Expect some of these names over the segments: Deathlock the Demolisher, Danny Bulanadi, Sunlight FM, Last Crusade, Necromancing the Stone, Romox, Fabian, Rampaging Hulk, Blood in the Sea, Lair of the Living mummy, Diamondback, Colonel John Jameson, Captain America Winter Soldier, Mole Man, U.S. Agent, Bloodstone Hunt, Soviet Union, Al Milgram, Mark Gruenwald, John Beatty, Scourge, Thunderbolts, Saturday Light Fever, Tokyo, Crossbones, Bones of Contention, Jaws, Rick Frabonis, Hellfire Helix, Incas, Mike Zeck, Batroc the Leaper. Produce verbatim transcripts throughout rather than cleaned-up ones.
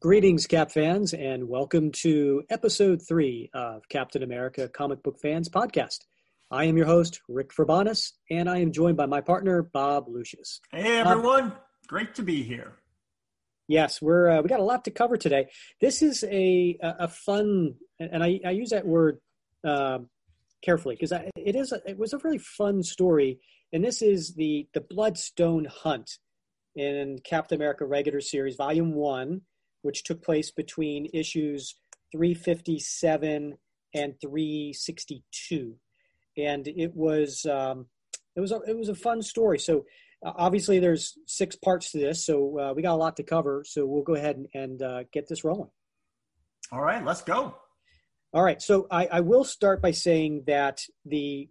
Greetings, Cap fans, and welcome to episode three of Captain America Comic Book Fans Podcast. I am your host, Rick Frabonis, and I am joined by my partner, Bob Lucius. Hey, everyone. Uh, Great to be here. Yes, we're uh, we got a lot to cover today. This is a a fun, and I, I use that word uh, carefully because it is a, it was a really fun story, and this is the the Bloodstone Hunt in Captain America Regular Series, Volume One, which took place between issues three fifty-seven and three sixty-two, and it was um, it was a, it was a fun story. So uh, obviously, there's six parts to this, so uh, we got a lot to cover. So we'll go ahead and, and uh, get this rolling. All right, let's go. All right, so I, I will start by saying that the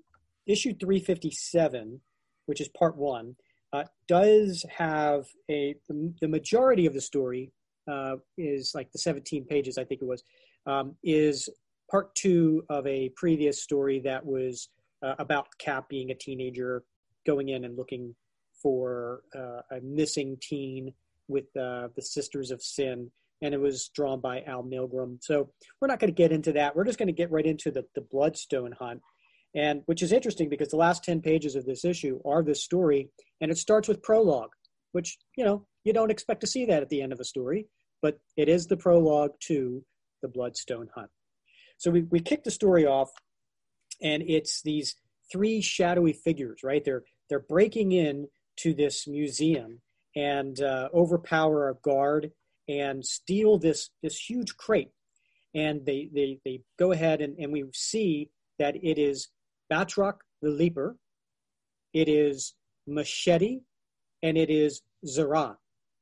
issue three fifty-seven, which is part one, uh, does have a the majority of the story. Uh, is like the seventeen pages, I think it was, um, is part two of a previous story that was uh, about Cap being a teenager, going in and looking for uh, a missing teen with uh, the Sisters of Sin, and it was drawn by Al Milgram. So we're not going to get into that. We're just going to get right into the, the Bloodstone Hunt, and which is interesting because the last ten pages of this issue are this story, and it starts with prologue, which, you know, you don't expect to see that at the end of a story, but it is the prologue to the Bloodstone Hunt. So we, we kick the story off, and it's these three shadowy figures, right? They're they're breaking in to this museum and uh, overpower a guard and steal this this huge crate. And they they they go ahead and, and we see that it is Batroc the Leaper, it is Machete, and it is Zaran.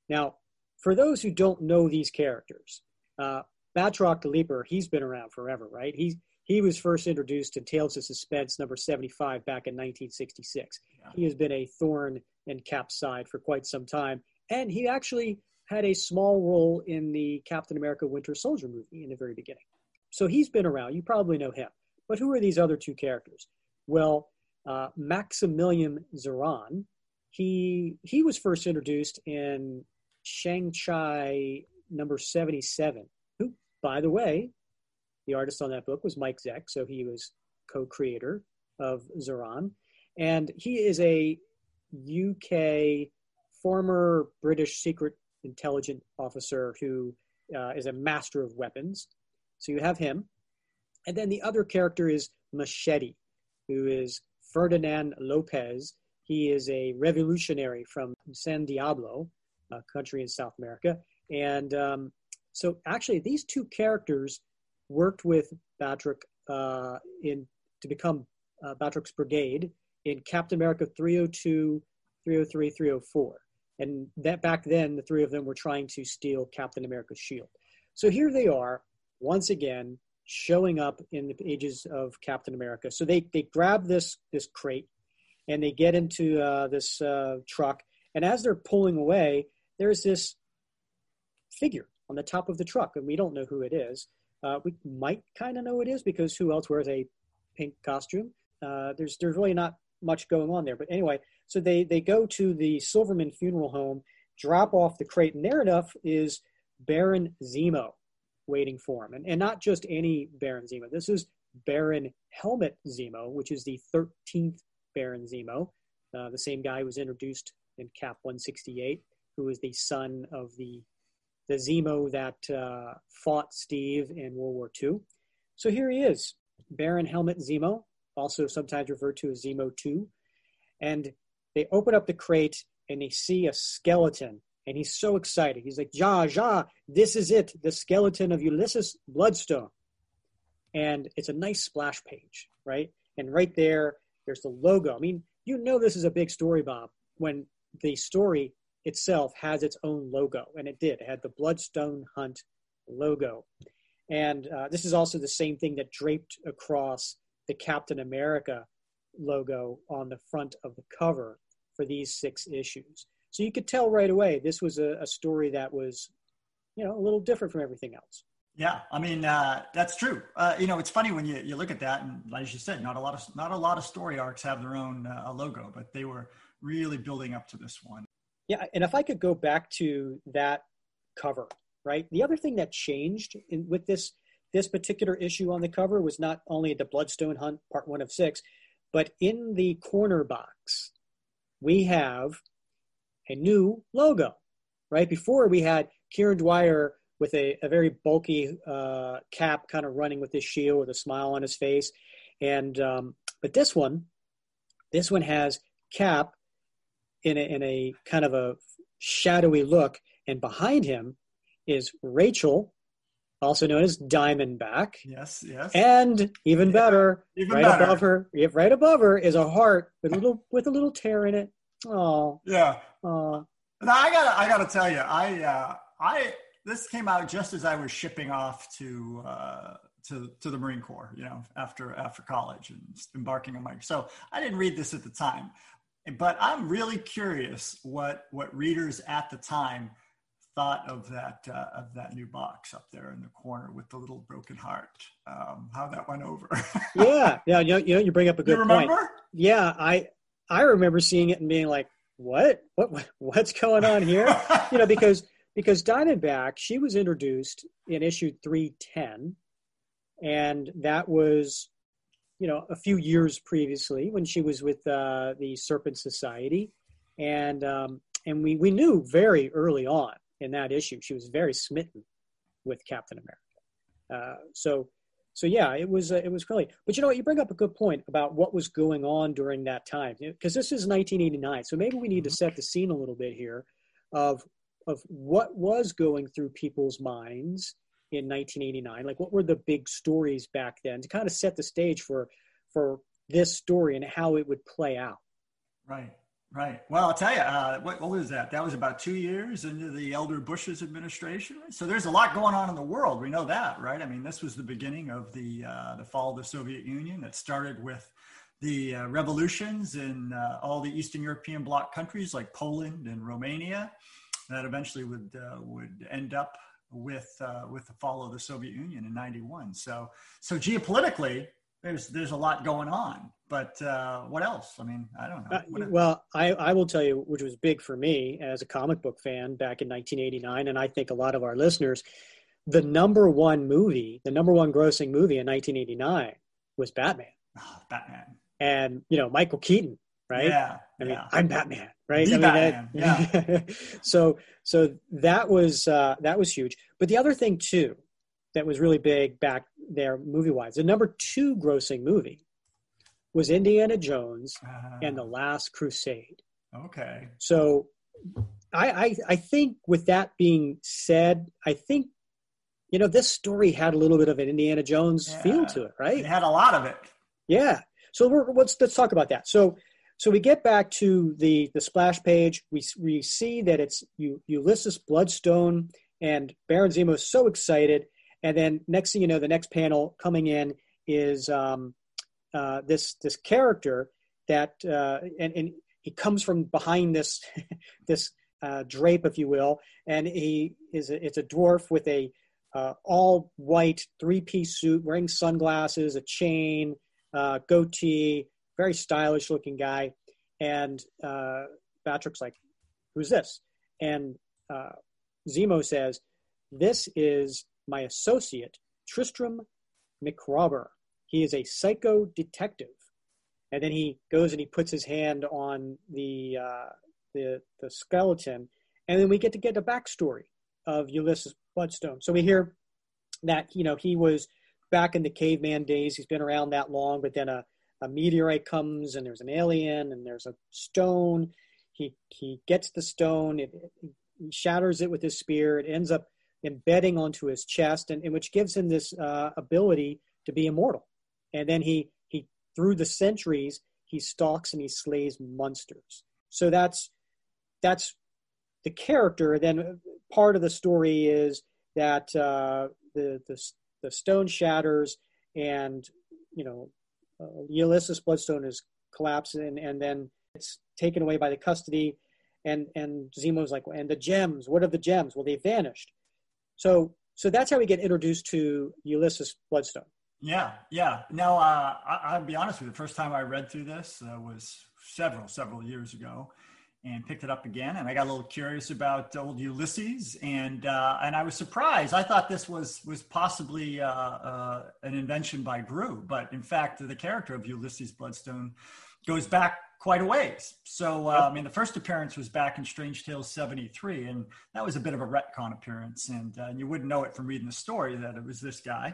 Now, for those who don't know these characters, uh, Batroc the Leaper, he's been around forever, right? He he was first introduced in Tales of Suspense number seventy-five back in nineteen sixty-six. Yeah. He has been a thorn in Cap's side for quite some time, and he actually had a small role in the Captain America Winter Soldier movie in the very beginning. So he's been around. You probably know him. But who are these other two characters? Well, uh, Maximillian Zaran, he he was first introduced in Shang Chi number seventy-seven, who, by the way, the artist on that book was Mike Zeck, so he was co-creator of Zaran. And he is a U K former British secret intelligence officer who uh, is a master of weapons. So you have him. And then the other character is Machete, who is Ferdinand Lopez. He is a revolutionary from San Diablo, a country in South America. And um, so actually these two characters worked with Batroc uh, in to become uh, Batroc's brigade in Captain America three oh two, three oh three, three oh four. And that back then, the three of them were trying to steal Captain America's shield. So here they are, once again, showing up in the pages of Captain America. So they, they grab this, this crate and they get into uh, this uh, truck. And as they're pulling away, there's this figure on the top of the truck, and we don't know who it is. Uh, we might kind of know who it is because who else wears a pink costume? Uh, there's there's really not much going on there. But anyway, so they, they go to the Silverman funeral home, drop off the crate, and there enough is Baron Zemo waiting for him. And, and not just any Baron Zemo. This is Baron Helmut Zemo, which is the thirteenth Baron Zemo, uh, the same guy who was introduced in Cap one sixty-eight, who is the son of the the Zemo that uh, fought Steve in World War Two. So here he is, Baron Helmut Zemo, also sometimes referred to as Zemo two. And they open up the crate and they see a skeleton. And he's so excited. He's like, "Ja, ja, this is it, the skeleton of Ulysses Bloodstone." And it's a nice splash page, right? And right there, there's the logo. I mean, you know this is a big story, Bob, when the story itself has its own logo, and it did. It had the Bloodstone Hunt logo. And uh, this is also the same thing that draped across the Captain America logo on the front of the cover for these six issues. So you could tell right away this was a, a story that was, you know, a little different from everything else. Yeah, I mean, uh, that's true. Uh, you know, it's funny when you, you look at that, and as you said, not a lot of not a lot of story arcs have their own uh, logo, but they were really building up to this one. Yeah, and if I could go back to that cover, right? The other thing that changed in, with this this particular issue on the cover was not only the Bloodstone Hunt part one of six, but in the corner box, we have a new logo, right? Before we had Kieron Dwyer with a, a very bulky uh, cap kind of running with his shield with a smile on his face. And um, but this one, this one has Cap in a, in a kind of a shadowy look. And behind him is Rachel, also known as Diamondback. Yes, yes. And even yeah. better, even right better. above her, right above her is a heart with a little with a little tear in it. Oh, yeah. Oh. Now I gotta I gotta tell you, I uh, I this came out just as I was shipping off to uh, to to the Marine Corps, you know, after after college and embarking on my. So I didn't read this at the time, but I'm really curious what what readers at the time thought of that uh, of that new box up there in the corner with the little broken heart, um, how that went over. yeah, yeah, you know, you know, you bring up a good you remember? point. Yeah, I I remember seeing it and being like, what, what, what what's going on here? you know, because because Diamondback, she was introduced in issue three ten, and that was, you know, a few years previously when she was with uh, the Serpent Society, and um, and we we knew very early on. In that issue, she was very smitten with Captain America. Uh, so, so yeah, it was uh, it was crazy. But you know what? You bring up a good point about what was going on during that time, because this is nineteen eighty-nine. So maybe we need to set the scene a little bit here of of what was going through people's minds in nineteen eighty-nine. Like, what were the big stories back then to kind of set the stage for for this story and how it would play out. Right. Right. Well, I'll tell you, uh, what, what was that? That was about two years into the elder Bush's administration. So there's a lot going on in the world. We know that, right? I mean, this was the beginning of the uh, the fall of the Soviet Union that started with the uh, revolutions in uh, all the Eastern European bloc countries like Poland and Romania that eventually would uh, would end up with uh, with the fall of the Soviet Union in ninety-one. So so geopolitically, there's there's a lot going on. But uh, what else? I mean, I don't know. Uh, well, I, I will tell you, which was big for me as a comic book fan back in nineteen eighty-nine, and I think a lot of our listeners, the number one movie, the number one grossing movie in nineteen eighty-nine was Batman. Oh, Batman. And, you know, Michael Keaton, right? Yeah. I mean, yeah. I'm Batman, right? The I mean, Batman, that, yeah. so so that was, uh, that was huge. But the other thing, too, that was really big back there movie-wise, the number two grossing movie was Indiana Jones uh, and the Last Crusade. Okay. So I, I I think with that being said, I think, you know, this story had a little bit of an Indiana Jones yeah. feel to it, right? It had a lot of it. Yeah. So we're, let's let's talk about that. So so we get back to the, the splash page. We we see that it's Ulysses Bloodstone and Baron Zemo is so excited. And then next thing you know, the next panel coming in is um, – Uh, this this character that uh, and, and he comes from behind this this uh, drape, if you will, and he is a, it's a dwarf with a uh, all white three piece suit, wearing sunglasses, a chain, uh, goatee, very stylish looking guy, and uh, Batroc's like, "Who's this?" And uh, Zemo says, "This is my associate, Tristram Micawber. He is a psycho detective." And then he goes and he puts his hand on the uh, the, the skeleton. And then we get to get the backstory of Ulysses Bloodstone. So we hear that, you know, he was back in the caveman days. He's been around that long, but then a, a meteorite comes and there's an alien and there's a stone. He, he gets the stone, it, it shatters it with his spear. It ends up embedding onto his chest, and, and which gives him this uh, ability to be immortal. And then he, he through the centuries, he stalks and he slays monsters. So that's that's the character. Then part of the story is that uh, the, the the stone shatters, and you know uh, Ulysses Bloodstone is collapsed, and, and then it's taken away by the custody. And and Zemo's like, and the gems. What are the gems? Well, they vanished. So so that's how we get introduced to Ulysses Bloodstone. Yeah, yeah. Now, uh, I, I'll be honest with you. The first time I read through this uh, was several, several years ago, and picked it up again. And I got a little curious about old Ulysses, and uh, and I was surprised. I thought this was was possibly uh, uh, an invention by Gru, but in fact, the character of Ulysses Bloodstone goes back quite a ways. So, uh, I mean, the first appearance was back in Strange Tales seventy-three, and that was a bit of a retcon appearance, and uh, you wouldn't know it from reading the story that it was this guy.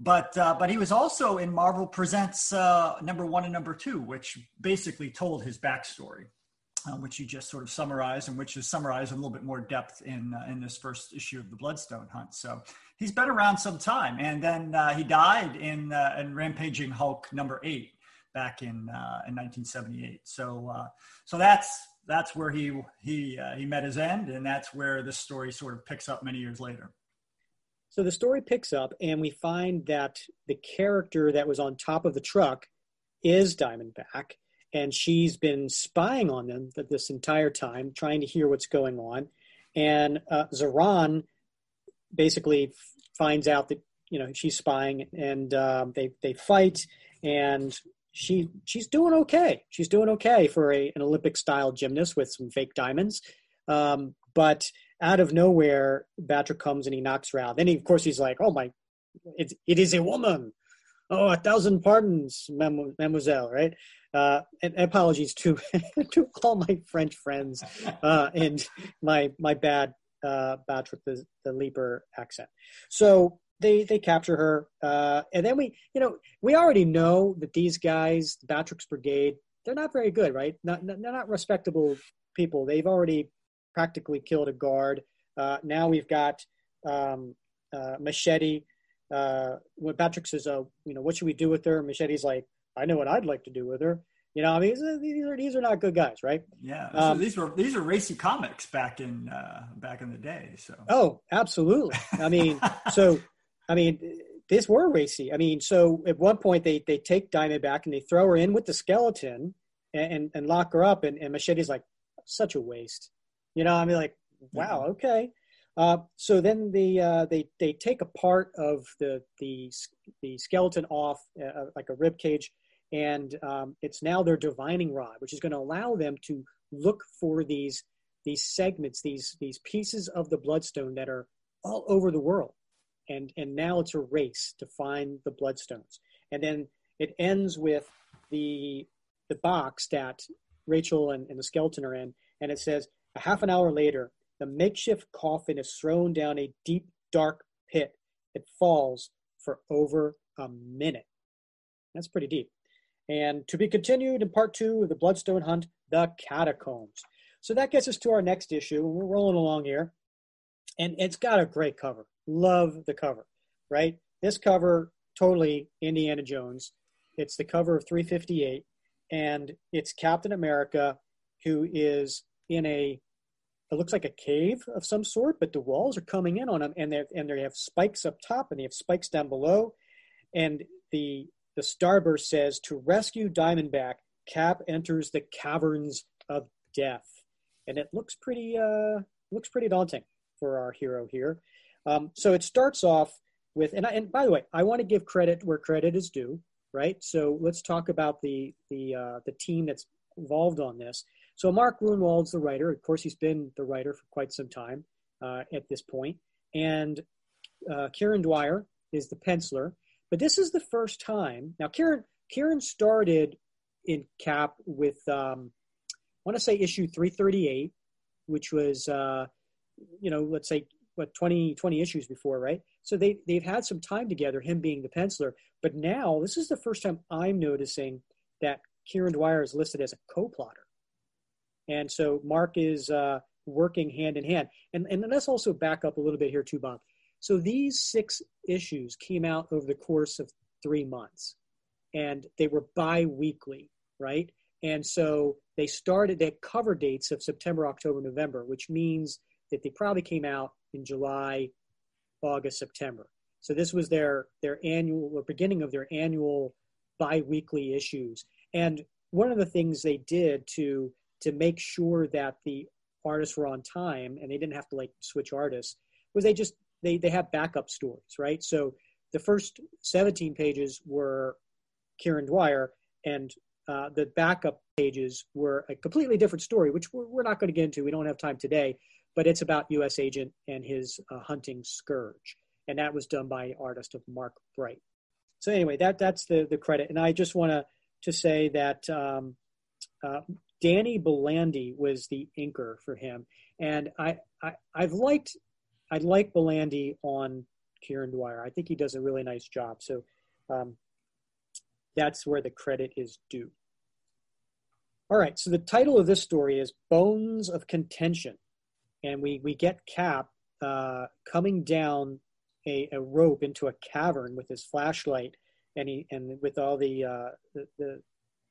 But uh, but he was also in Marvel Presents uh, number one and number two, which basically told his backstory, Uh, which you just sort of summarized, and which is summarized in a little bit more depth in uh, in this first issue of the Bloodstone Hunt. So he's been around some time, and then uh, he died in uh, in Rampaging Hulk number eight back in uh, in nineteen seventy-eight. So uh, so that's that's where he he uh, he met his end, and that's where this story sort of picks up many years later. So the story picks up, and we find that the character that was on top of the truck is Diamondback. And she's been spying on them this entire time, trying to hear what's going on. And uh, Zaran basically f- finds out that, you know, she's spying, and um, they, they fight. And she she's doing okay. She's doing okay for a, an Olympic-style gymnast with some fake diamonds. Um, but out of nowhere, Batroc comes and he knocks her out. Then, he, of course, he's like, oh, my, it, it is a woman. Oh, a thousand pardons, mademoiselle, right? Uh, and apologies to to all my French friends uh, and my my bad uh, Batroc the, the Leaper accent. So they they capture her, uh, and then we you know we already know that these guys, Batroc's brigade, they're not very good, right? Not, not they're not respectable people. They've already practically killed a guard. Uh, now we've got um, uh, Machete. Uh, when Batroc says, "Oh, you know, what should we do with her?" Machete's like, I know what I'd like to do with her. You know, I mean, these are these are not good guys, right? Yeah, so um, these were these are racy comics back in uh, back in the day. So oh, absolutely. I mean, so I mean, these were racy. I mean, so at one point they they take Diamondback and they throw her in with the skeleton and and, and lock her up. And, and Machete's like, such a waste. You know, I mean, like, wow, mm-hmm. okay. Uh, so then the, uh, they they take a part of the the the skeleton off, uh, like a rib cage, and um, it's now their divining rod, which is going to allow them to look for these these segments, these these pieces of the bloodstone that are all over the world, and and now it's a race to find the bloodstones. And then it ends with the the box that Rachel and, and the skeleton are in, and it says a half an hour later. The makeshift coffin is thrown down a deep, dark pit. It falls for over a minute. That's pretty deep. And to be continued in part two of the Bloodstone Hunt, The Catacombs. So that gets us to our next issue. We're rolling along here. And it's got a great cover. Love the cover, right? This cover, totally Indiana Jones. It's the cover of three fifty-eight. And it's Captain America, who is in a... It looks like a cave of some sort, but the walls are coming in on them, and they and they have spikes up top, and they have spikes down below. And the the starburst says, "To rescue Diamondback, Cap enters the caverns of death," and it looks pretty uh, looks pretty daunting for our hero here. Um, so it starts off with, and I, and by the way, I want to give credit where credit is due, right? So let's talk about the the uh, the team that's involved on this. So Mark Gruenwald's the writer. Of course, he's been the writer for quite some time uh, at this point. And uh, Kieron Dwyer is the penciler. But this is the first time. Now, Kieron, Kieron started in Cap with, um, I want to say, issue three thirty-eight, which was, uh, you know, let's say, what, twenty, twenty issues before, right? So they, they've had some time together, him being the penciler. But now, this is the first time I'm noticing that Kieron Dwyer is listed as a co-plotter. And so Mark is uh, working hand in hand. And, and let's also back up a little bit here too, Bob. So these six issues came out over the course of three months. And they were bi-weekly, right? And so they started at cover dates of September, October, November, which means that they probably came out in July, August, September. So this was their their annual, or beginning of their annual bi-weekly issues. And one of the things they did to... to make sure that the artists were on time and they didn't have to like switch artists was they just, they, they have backup stories, right? So the first seventeen pages were Kieron Dwyer, and uh, the backup pages were a completely different story, which we're, we're not going to get into. We don't have time today, but it's about U S Agent and his uh, hunting scourge. And that was done by an artist of Mark Bright. So anyway, that that's the, the credit. And I just want to to say that um, uh, Danny Bulanadi was the inker for him. And I, I, I've liked, I like Bulanadi on Kieron Dwyer. I think he does a really nice job. So um, that's where the credit is due. All right, so the title of this story is Bones of Contention. And we, we get Cap uh, coming down A, a rope into a cavern with his flashlight, and he and with all the uh, the, the,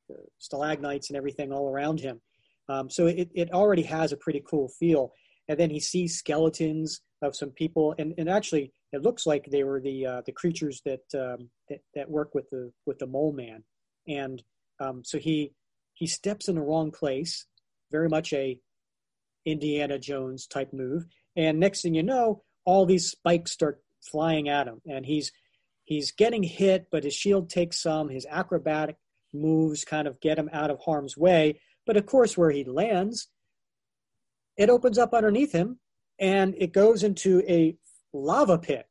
the stalagmites and everything all around him. Um, so it, it already has a pretty cool feel. And then he sees skeletons of some people, and, and actually it looks like they were the uh, the creatures that, um, that that work with the with the mole man. And um, so he he steps in the wrong place, very much a Indiana Jones type move. And next thing you know, all these spikes start flying at him, and he's he's getting hit, but his shield takes some. His acrobatic moves kind of get him out of harm's way, but of course where he lands, it opens up underneath him and it goes into a lava pit,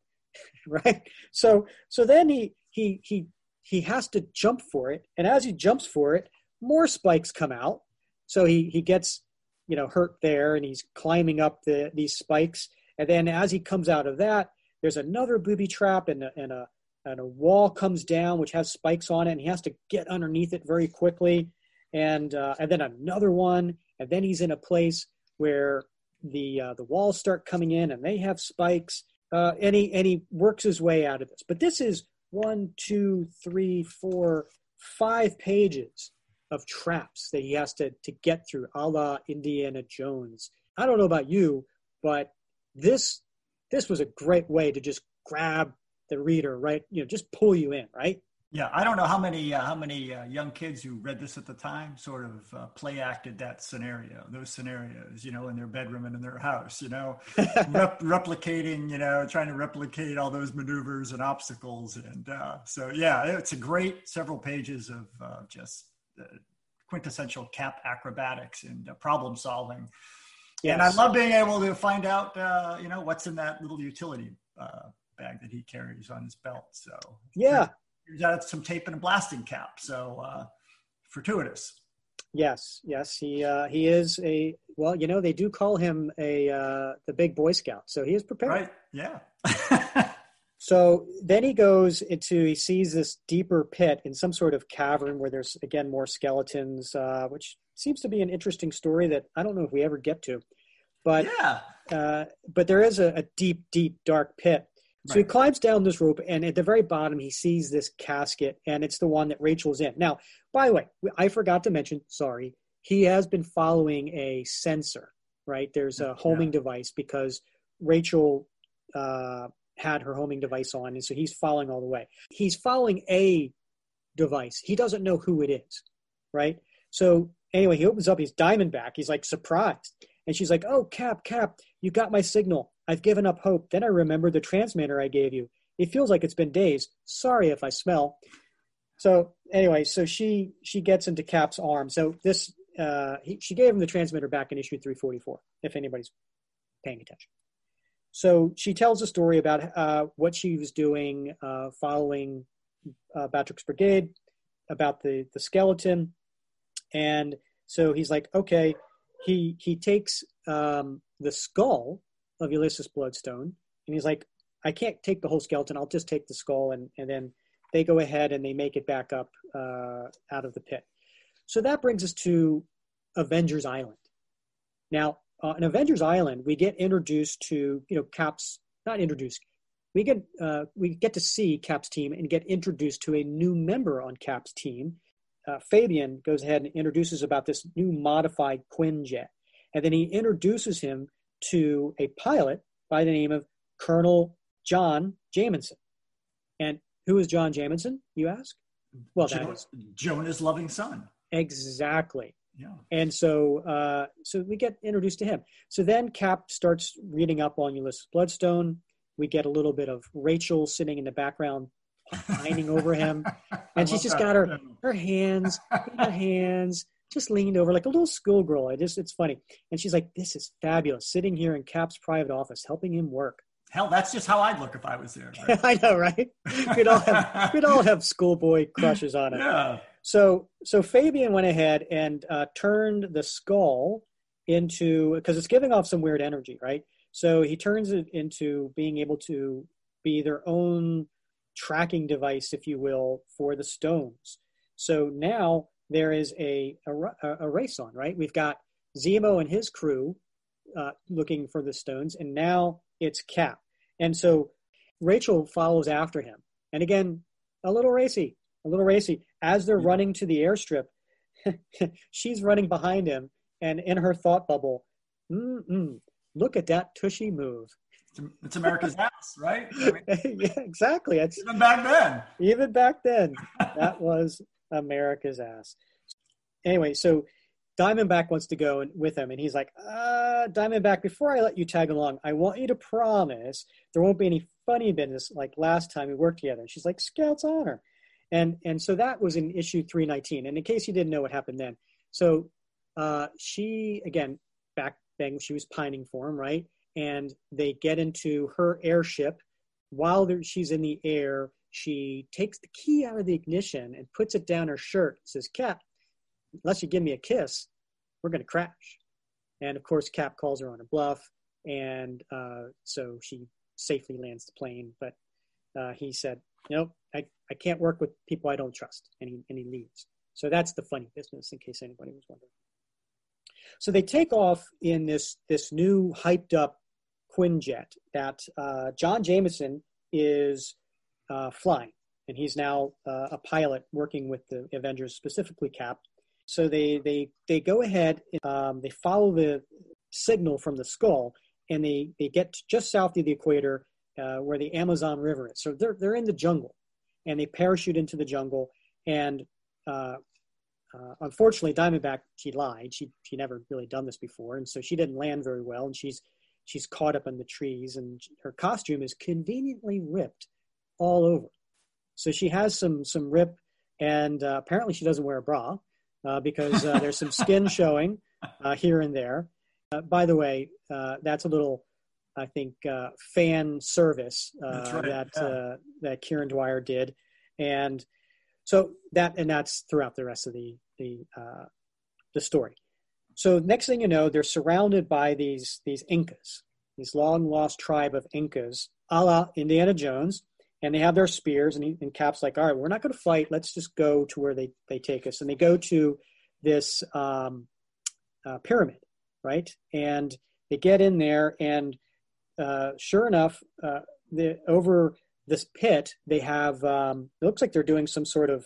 right? So so then he he he he has to jump for it, and as he jumps for it, more spikes come out, so he he gets you know hurt there, and he's climbing up the these spikes, and then as he comes out of that, there's another booby trap, and a, and a and a wall comes down which has spikes on it, and he has to get underneath it very quickly, and uh, and then another one, and then he's in a place where the uh, the walls start coming in and they have spikes, uh, and he and he works his way out of this. But this is one, two, three, four, five pages of traps that he has to to get through, a la Indiana Jones. I don't know about you, but this. This was a great way to just grab the reader, right? You know, just pull you in, right? Yeah, I don't know how many uh, how many uh, young kids who read this at the time sort of uh, play acted that scenario, those scenarios, you know, in their bedroom and in their house, you know, rep- replicating, you know, trying to replicate all those maneuvers and obstacles, and uh, so yeah, it's a great several pages of uh, just uh, quintessential Cap acrobatics and uh, problem solving. Yes. And I love being able to find out, uh, you know, what's in that little utility uh, bag that he carries on his belt. So yeah, he's got some tape and a blasting cap. So uh, fortuitous. Yes, yes, he uh, he is a well, you know, they do call him a uh, the big Boy Scout. So he is prepared. Right. Yeah. So then he goes into, he sees this deeper pit in some sort of cavern where there's, again, more skeletons, uh, which seems to be an interesting story that I don't know if we ever get to. But yeah. uh, but there is a, a deep, deep, dark pit. So right. He climbs down this rope, and at the very bottom, he sees this casket, and it's the one that Rachel's in. Now, by the way, I forgot to mention, sorry, he has been following a sensor, right? There's a homing yeah. device because Rachel... Uh, had her homing device on, and so he's following all the way. He's following a device. He doesn't know who it is, right? So anyway, he opens up, he's Diamondback. He's like surprised. And she's like, oh, Cap, Cap, you got my signal. I've given up hope. Then I remember the transmitter I gave you. It feels like it's been days. Sorry if I smell. So anyway, so she she gets into Cap's arm. So this, uh, he, she gave him the transmitter back in issue three forty-four, if anybody's paying attention. So she tells a story about uh, what she was doing uh, following uh, Batroc's brigade, about the, the skeleton. And so he's like, okay, he he takes um, the skull of Ulysses Bloodstone, and he's like, I can't take the whole skeleton. I'll just take the skull. And, and then they go ahead and they make it back up uh, out of the pit. So that brings us to Avengers Island. Now, Uh, in Avengers Island, we get introduced to, you know, Cap's, not introduced, we get uh, we get to see Cap's team and get introduced to a new member on Cap's team. Uh, Fabian goes ahead and introduces about this new modified Quinjet. And then he introduces him to a pilot by the name of Colonel John Jameson. And who is John Jameson, you ask? Well, that is Jonah's loving son. Exactly. Yeah. And so uh, so we get introduced to him. So then Cap starts reading up on Ulysses Bloodstone. we get a little bit of Rachel sitting in the background, leaning over him, and she's just that. got her her hands, her hands just leaned over like a little schoolgirl. It just, it's funny, and she's like, "This is fabulous, sitting here in Cap's private office, helping him work." Hell, that's just how I'd look if I was there. Right? I know, right? We'd all have we'd all have schoolboy crushes on it. Yeah. So, so Fabian went ahead and uh, turned the skull into, because it's giving off some weird energy, right? So he turns it into being able to be their own tracking device, if you will, for the stones. So now there is a, a, a race on, right? We've got Zemo and his crew uh, looking for the stones, and now it's Cap. And so Rachel follows after him. And again, a little racy. A little racy. As they're yeah. running to the airstrip, she's running behind him, and in her thought bubble, mm-mm, look at that tushy move. It's America's ass, right? I mean, yeah, exactly. It's, even back then. Even back then, that was America's ass. Anyway, so Diamondback wants to go and, with him, and he's like, uh, Diamondback, before I let you tag along, I want you to promise there won't be any funny business like last time we worked together. And she's like, Scout's honor. And and so that was in issue three nineteen. And in case you didn't know what happened then, so uh, she, again, back then she was pining for him, right? And they get into her airship. While she's in the air, she takes the key out of the ignition and puts it down her shirt and says, Cap, unless you give me a kiss, we're going to crash. And, of course, Cap calls her on a bluff. And uh, so she safely lands the plane. But uh, he said, nope, I, I can't work with people I don't trust. And he, and he leaves. So that's the funny business, in case anybody was wondering. So they take off in this, this new hyped-up Quinjet that uh, John Jameson is uh, flying. And he's now uh, a pilot working with the Avengers, specifically Cap. So they they, they go ahead, and, um, they follow the signal from the skull, and they, they get just south of the equator, Uh, where the Amazon River is. So they're they're in the jungle, and they parachute into the jungle. And uh, uh, unfortunately, Diamondback, she lied. She she never really done this before, and so she didn't land very well. And she's she's caught up in the trees, and her costume is conveniently ripped all over. So she has some some rip, and uh, apparently she doesn't wear a bra uh, because uh, there's some skin showing uh, here and there. Uh, by the way, uh, that's a little. I think, uh, fan service uh, right, that yeah. uh, that Kieron Dwyer did. And so that, and that's throughout the rest of the the uh, the story. So next thing you know, they're surrounded by these these Incas, these long lost tribe of Incas, a la Indiana Jones, and they have their spears, and, he, and Cap's like, all right, we're not going to fight. Let's just go to where they, they take us. And they go to this um, uh, pyramid, right? And they get in there, and Uh, sure enough, uh, the, over this pit, they have, um, it looks like they're doing some sort of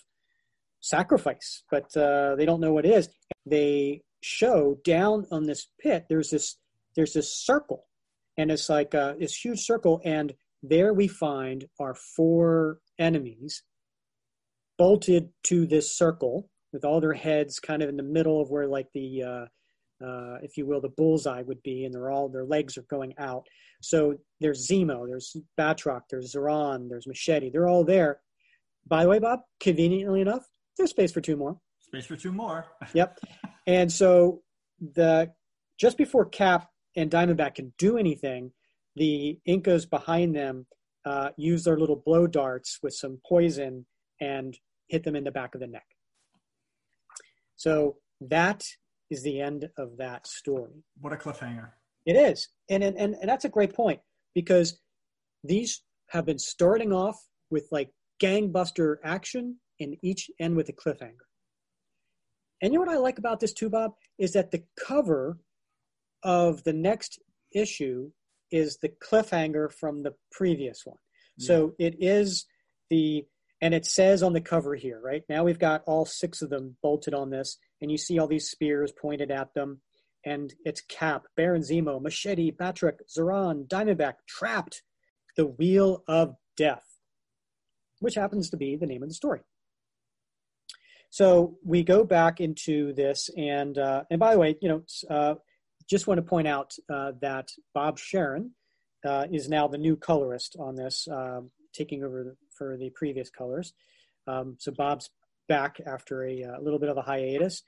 sacrifice, but uh, they don't know what it is. They show down on this pit, there's this there's this circle, and it's like uh, this huge circle, and there we find our four enemies bolted to this circle with all their heads kind of in the middle of where like the... Uh, Uh, if you will, the bullseye would be, and they're all, their legs are going out. So there's Zemo, there's Batroc, there's Zaran, there's Machete. They're all there. By the way, Bob, conveniently enough, there's space for two more. Space for two more. Yep. And so the just before Cap and Diamondback can do anything, the Incas behind them uh, use their little blow darts with some poison and hit them in the back of the neck. So that is the end of that story. What a cliffhanger. It is. And, and and that's a great point, because these have been starting off with like gangbuster action and each end with a cliffhanger. And you know what I like about this too, Bob, is that the cover of the next issue is the cliffhanger from the previous one. Yeah. So it is the, and it says on the cover here, right? Now we've got all six of them bolted on this. And you see all these spears pointed at them. And it's Cap, Baron Zemo, Machete, Batroc, Zaran, Diamondback, trapped. The Wheel of Death, which happens to be the name of the story. So we go back into this. And uh, and by the way, you know, uh, just want to point out uh, that Bob Sharon uh, is now the new colorist on this, um, taking over for the previous colors. Um, so Bob's back after a, a little bit of a hiatus.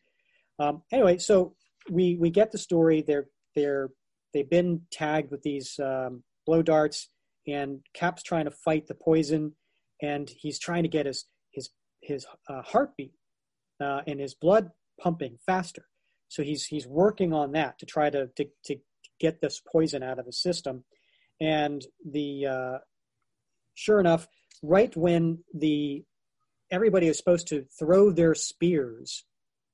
Um, anyway, so we we get the story. They're they're they've been tagged with these um, blow darts, and Cap's trying to fight the poison, and he's trying to get his his his uh, heartbeat uh, and his blood pumping faster. So he's he's working on that to try to to, to get this poison out of his system. And the uh, sure enough, right when the everybody is supposed to throw their spears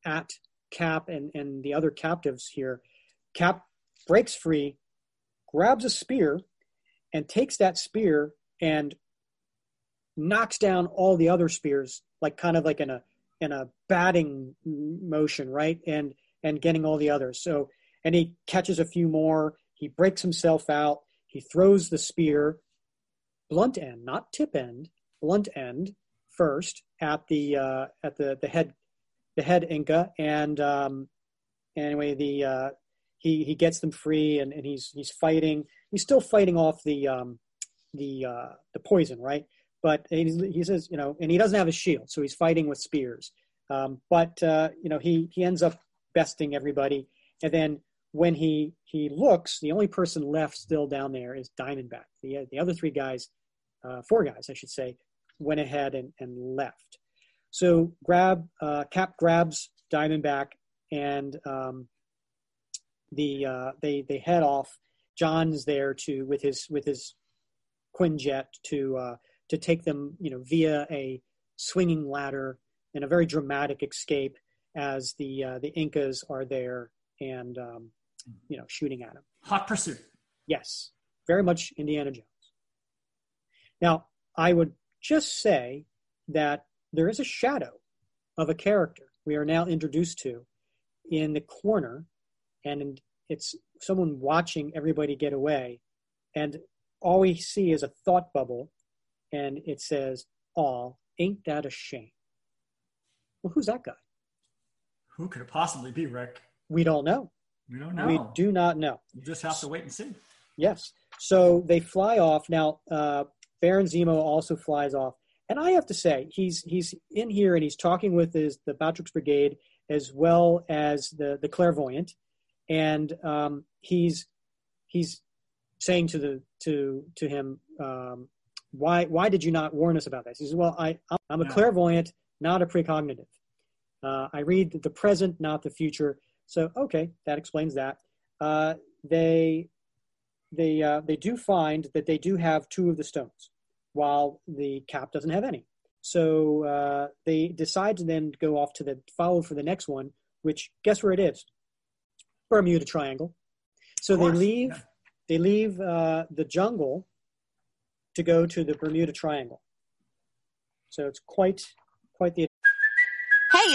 at Cap and, and the other captives here, Cap breaks free, grabs a spear, and takes that spear and knocks down all the other spears, like kind of like in a in a batting motion, right? And and getting all the others. So, and he catches a few more. He breaks himself out. He throws the spear, blunt end, not tip end, blunt end first at the uh, at the the head the head Inca, and um, anyway the uh, he he gets them free, and, and he's he's fighting. He's still fighting off the um, the uh, the poison, right? But he, he says, you know, and he doesn't have a shield, so he's fighting with spears. Um, but uh, you know, he he ends up besting everybody, and then when he he looks, the only person left still down there is Diamondback. The the other three guys, uh, four guys, I should say, went ahead and, and left. So grab uh, Cap grabs Diamondback, and um, the uh, they they head off. John's there to with his with his Quinjet to uh, to take them, you know, via a swinging ladder and a very dramatic escape as the uh, the Incas are there and um, you know, shooting at him. Hot pursuit. Yes, very much Indiana Jones. Now, I would just say that there is a shadow of a character we are now introduced to in the corner, and in, it's someone watching everybody get away, and all we see is a thought bubble, and it says, "Aw, ain't that a shame?" Well, who's that guy? Who could it possibly be, Rick? We don't know. We don't know. We do not know. You just have to wait and see. Yes. So they fly off. Now, uh, Baron Zemo also flies off. And I have to say, he's he's in here, and he's talking with his, the Batroc's brigade, as well as the, the clairvoyant. And um, he's he's saying to the to to him, um, why why did you not warn us about this? He says, well, I I'm a no. clairvoyant, not a precognitive. Uh, I read the present, not the future. So okay, that explains that. Uh, they they uh, they do find that they do have two of the stones, while the Cap doesn't have any. So uh, they decide to then go off to the follow for the next one, which guess where it is? Bermuda Triangle. So they leave yeah. they leave uh, the jungle to go to the Bermuda Triangle. So it's quite quite the... Hey,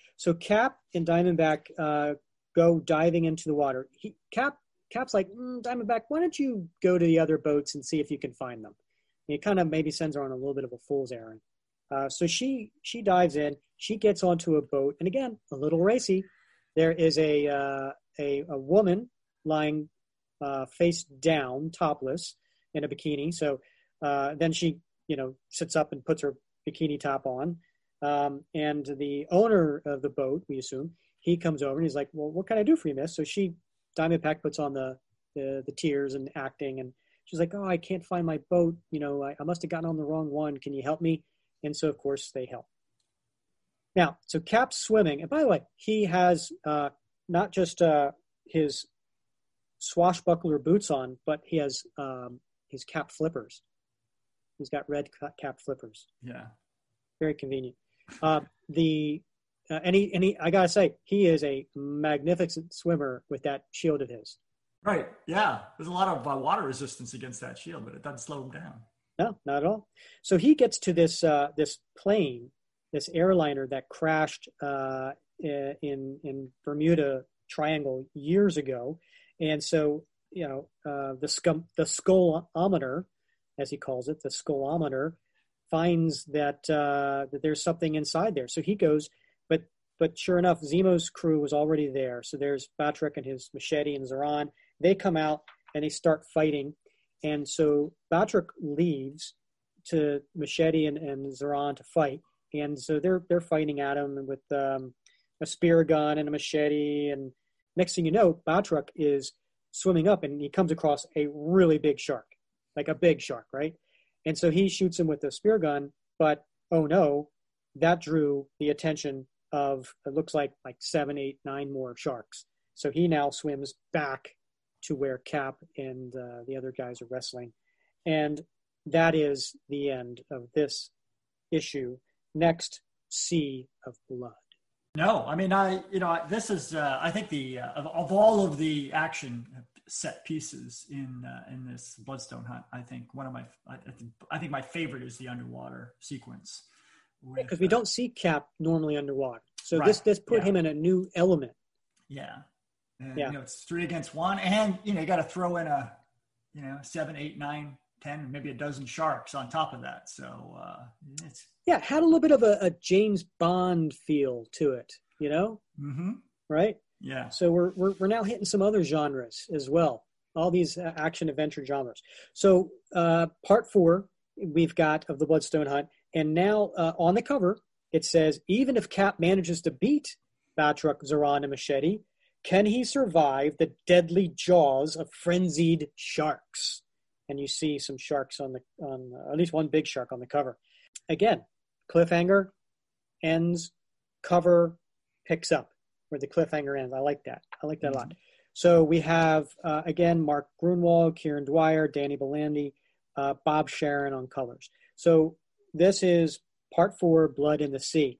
So Cap and Diamondback uh, go diving into the water. He, Cap Cap's like, mm, Diamondback, why don't you go to the other boats and see if you can find them? And it kind of maybe sends her on a little bit of a fool's errand. Uh, so she she dives in. She gets onto a boat, and again, a little racy. There is a uh, a, a woman lying uh, face down, topless, in a bikini. So uh, then she, you know, sits up and puts her bikini top on. Um, and the owner of the boat, we assume, he comes over and he's like, well, what can I do for you, miss? So she, Diamondback, puts on the, the, the tears and acting, and she's like, oh, I can't find my boat. You know, I, I must have gotten on the wrong one. Can you help me? And so, of course, they help. Now, so Cap's swimming. And by the way, he has uh, not just uh, his swashbuckler boots on, but he has um, his cap flippers. He's got red cap flippers. Yeah. Very convenient. Uh, the uh, and he and he I gotta say, he is a magnificent swimmer with that shield of his. Right. Yeah. There's a lot of uh, water resistance against that shield, but it doesn't slow him down. No, not at all. So he gets to this uh, this plane, this airliner that crashed uh, in in Bermuda Triangle years ago, and so you know uh, the scum, the skull-ometer, as he calls it, the skull-ometer, finds that uh, that there's something inside there. So he goes, but but sure enough, Zemo's crew was already there. So there's Batroc and his Machete and Zaran. They come out and they start fighting. And so Batroc leaves to Machete and, and Zaran to fight. And so they're they're fighting at him with um, a spear gun and a machete. And next thing you know, Batroc is swimming up and he comes across a really big shark, like a big shark, right? And so he shoots him with a spear gun, but oh no, that drew the attention of, it looks like, like seven, eight, nine more sharks. So he now swims back to where Cap and uh, the other guys are wrestling. And that is the end of this issue. Next, Sea of Blood. No, I mean, I, you know, this is, uh, I think the, uh, of, of all of the action set pieces in uh, in this Bloodstone Hunt, I think one of my, I, I think my favorite is the underwater sequence. Because we uh, don't see Cap normally underwater. So right, this, this put yeah. him in a new element. Yeah. And, yeah. you know, it's three against one, and you know you got to throw in a, you know, seven, eight, nine, ten, maybe a dozen sharks on top of that. So uh, it's yeah, it had a little bit of a, a James Bond feel to it, you know, mm-hmm. right? Yeah. So we're we're we're now hitting some other genres as well, all these uh, action adventure genres. So uh, part four we've got of the Bloodstone Hunt, and now uh, on the cover it says, even if Cap manages to beat Batroc, Zaran, and Machete, can he survive the deadly jaws of frenzied sharks? And you see some sharks on the, on uh, at least one big shark on the cover. Again, cliffhanger ends, cover picks up where the cliffhanger ends. I like that. I like that a lot. So we have, uh, again, Mark Gruenwald, Kieron Dwyer, Danny Bulanadi, uh, Bob Sharon on colors. So this is part four, Blood in the Sea.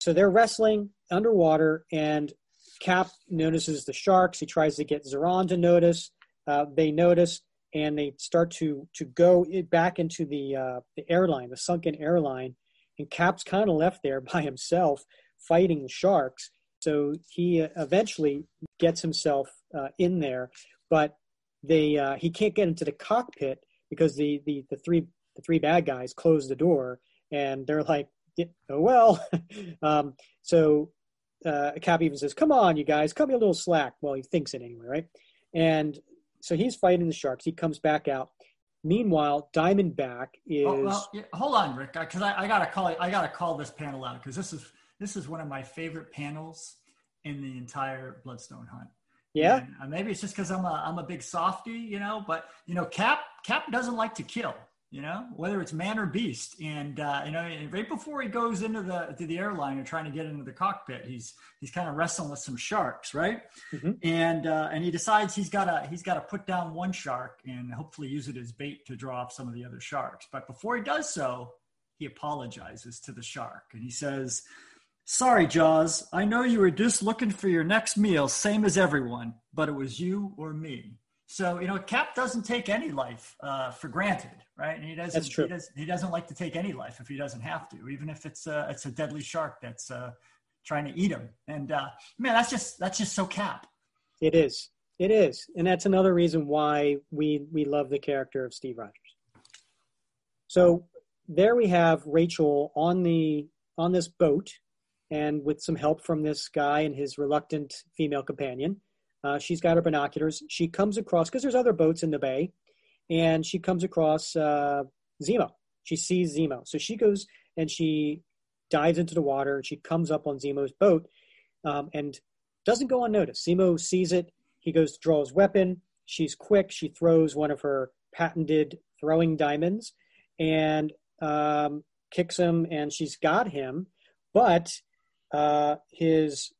So they're wrestling underwater, and Cap notices the sharks. He tries to get Zaran to notice. Uh, they notice, and they start to to go back into the uh, the airline, the sunken airline. And Cap's kind of left there by himself fighting the sharks. So he eventually gets himself uh, in there, but they uh, he can't get into the cockpit because the, the, the three the three bad guys close the door, and they're like, oh well. um, so. Uh, Cap even says, come on, you guys, cut me a little slack. Well, he thinks it anyway, right? And so he's fighting the sharks. He comes back out. Meanwhile, Diamondback is... Oh, well, yeah, hold on, Rick, because I, I got to call I gotta call this panel out, because this is this is one of my favorite panels in the entire Bloodstone Hunt. Yeah? And, uh, maybe it's just because I'm a, I'm a big softie, you know, but, you know, Cap Cap doesn't like to kill, you know, whether it's man or beast. And, uh, you know, right before he goes into the to the airliner trying to get into the cockpit, he's he's kind of wrestling with some sharks, right? Mm-hmm. And uh, and he decides he's got to he's got to put down one shark and hopefully use it as bait to draw off some of the other sharks. But before he does so, he apologizes to the shark. And he says, sorry, Jaws, I know you were just looking for your next meal, same as everyone, but it was you or me. So, you know, Cap doesn't take any life uh, for granted, right? And he doesn't, that's true. He doesn't, he doesn't like to take any life if he doesn't have to, even if it's a, it's a deadly shark that's uh, trying to eat him. And uh, man, that's just, that's just so Cap. It is. It is. And that's another reason why we, we love the character of Steve Rogers. So there we have Rachel on the, on this boat, and with some help from this guy and his reluctant female companion. Uh, she's got her binoculars. She comes across, because there's other boats in the bay, and she comes across uh, Zemo. She sees Zemo. So she goes and she dives into the water, and she comes up on Zemo's boat um, and doesn't go unnoticed. Zemo sees it. He goes to draw his weapon. She's quick. She throws one of her patented throwing diamonds and um, kicks him, and she's got him. But uh, his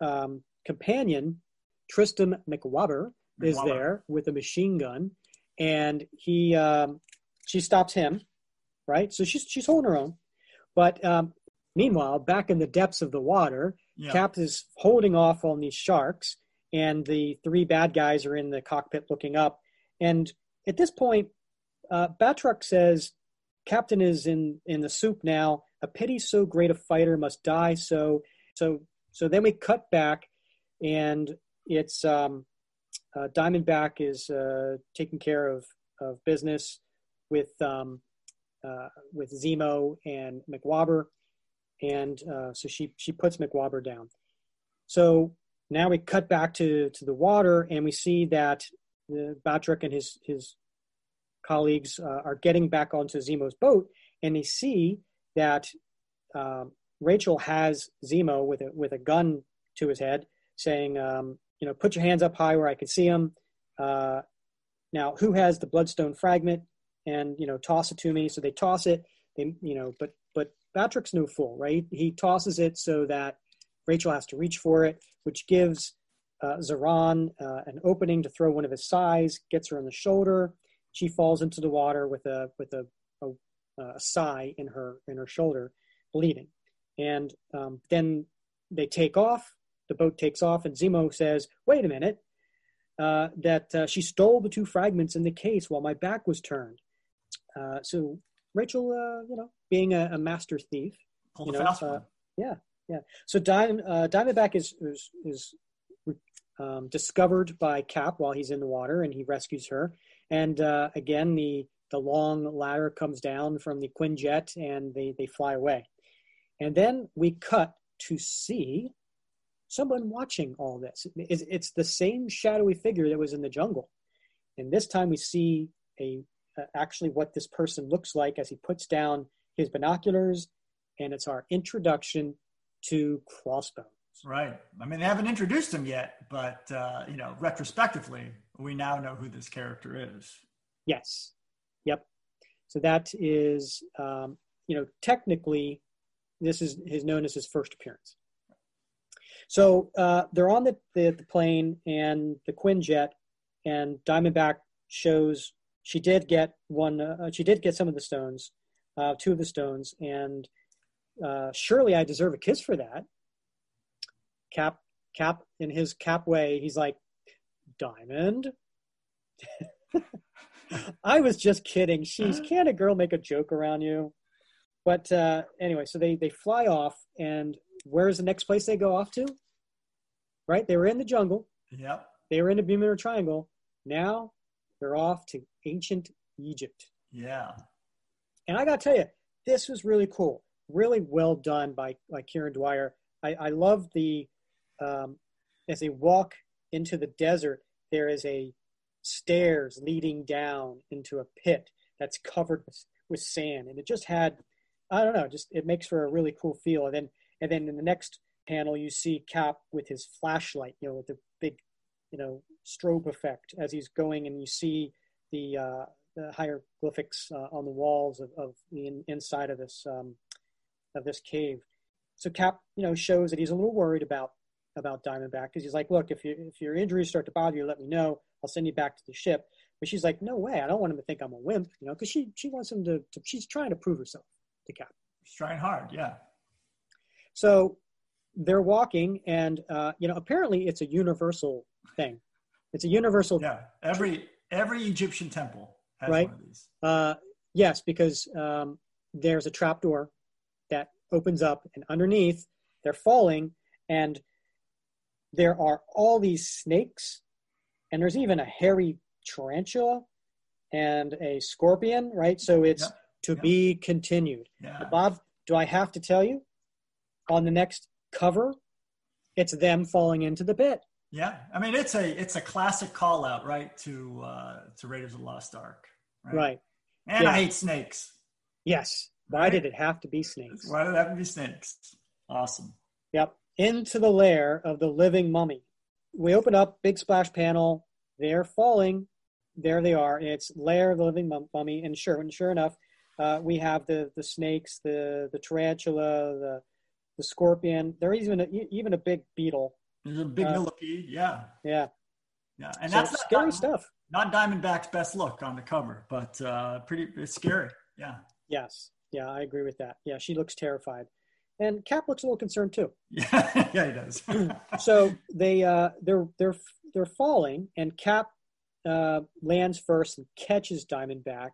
um, companion... Tristram Micawber is Micawber. there with a machine gun, and he, um, she stops him, right? So she's she's holding her own, but um, meanwhile, back in the depths of the water, yeah. Cap is holding off on these sharks, and the three bad guys are in the cockpit looking up. And at this point, uh, Batroc says, Captain is in, in the soup now. A pity so great a fighter must die. So, so, so then we cut back, and it's um, uh, Diamondback is uh, taking care of, of business with um, uh, with Zemo and Micawber, and uh, so she she puts Micawber down. So now we cut back to, to the water, and we see that the Batroc and his his colleagues uh, are getting back onto Zemo's boat, and they see that um, Rachel has Zemo with a, with a gun to his head, saying, um, you know, put your hands up high where I can see him. Uh, now, who has the Bloodstone fragment? And, you know, toss it to me. So they toss it, they, you know, but but Batroc's no fool, right? He tosses it so that Rachel has to reach for it, which gives uh, Zaran uh, an opening to throw one of his sighs, gets her on the shoulder. She falls into the water with a with a, a Uh, a sigh in her in her shoulder, bleeding, and um, then they take off. The boat takes off, and Zemo says, "Wait a minute! Uh, that uh, she stole the two fragments in the case while my back was turned." Uh, so Rachel, uh, you know, being a, a master thief, you know, uh, yeah, yeah. So Dime, uh, Diamondback is is, is um, discovered by Cap while he's in the water, and he rescues her. And uh, again, the The long ladder comes down from the Quinjet, and they, they fly away. And then we cut to see someone watching all this. It's, it's the same shadowy figure that was in the jungle. And this time we see a uh, actually what this person looks like as he puts down his binoculars, and it's our introduction to Crossbones. Right. I mean, they haven't introduced him yet, but, uh, you know, retrospectively, we now know who this character is. Yes. Yep. So that is, um, you know, technically, this is, is known as his first appearance. So uh, they're on the, the, the plane and the Quinjet, and Diamondback shows she did get one. Uh, she did get some of the stones, uh, two of the stones, and uh, surely I deserve a kiss for that. Cap, Cap, in his Cap way, he's like, Diamond. I was just kidding. She's, can't a girl make a joke around you? But uh, anyway, so they, they fly off, and where's the next place they go off to? Right? They were in the jungle. Yep. They were in the Bermuda Triangle. Now they're off to ancient Egypt. Yeah. And I got to tell you, this was really cool. Really well done by, by Kieron Dwyer. I, I love the, um, as they walk into the desert, there is a stairs leading down into a pit that's covered with, with sand, and it just had, I don't know, just it makes for a really cool feel. And then, and then in the next panel, you see Cap with his flashlight, you know, with the big, you know, strobe effect as he's going, and you see the, uh, the hieroglyphics uh, on the walls of, of the in, inside of this um, of this cave. So Cap, you know, shows that he's a little worried about about Diamondback, because he's like, look, if you if your injuries start to bother you, let me know. I'll send you back to the ship. But she's like, no way. I don't want him to think I'm a wimp, you know, because she, she wants him to, to, she's trying to prove herself to Cap. She's trying hard, yeah. So they're walking, and, uh, you know, apparently it's a universal thing. It's a universal. Yeah, every every Egyptian temple has right? one of these. Uh, yes, because um, there's a trap door that opens up, and underneath they're falling, and there are all these snakes. And there's even a hairy tarantula and a scorpion, right? So it's yep. to yep. be continued. Yeah. Bob, do I have to tell you? On the next cover, it's them falling into the pit. Yeah, I mean it's a it's a classic call out, right? To uh, to Raiders of the Lost Ark. Right. right. And yeah. I hate snakes. Yes. Why right? did it have to be snakes? Why did it have to be snakes? Awesome. Yep. Into the lair of the living mummy. We open up, big splash panel, they're falling, there they are, it's Lair of the Living Mummy, and sure and sure enough, uh, we have the, the snakes, the, the tarantula, the the scorpion, there's even a, even a big beetle. There's a big uh, millipede, yeah. Yeah. yeah. And so that's not, scary not, stuff. Not Diamondback's best look on the cover, but uh, pretty it's scary, yeah. Yes, yeah, I agree with that. Yeah, she looks terrified. And Cap looks a little concerned too. Yeah, yeah, he does. So they uh, they're they're they're falling, and Cap uh, lands first and catches Diamondback,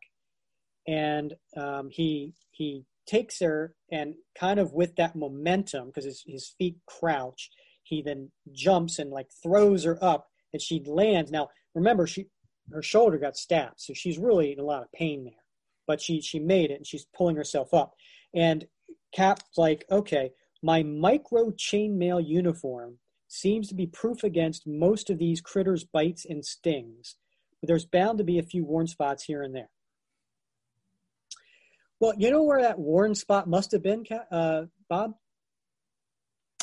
and um, he he takes her, and kind of with that momentum, because his his feet crouch, he then jumps and like throws her up, and she lands. Now remember, she her shoulder got stabbed, so she's really in a lot of pain there, but she she made it, and she's pulling herself up, and Cap's like, okay, my micro chainmail uniform seems to be proof against most of these critters' bites and stings, but there's bound to be a few worn spots here and there. Well, you know where that worn spot must have been, uh, Bob?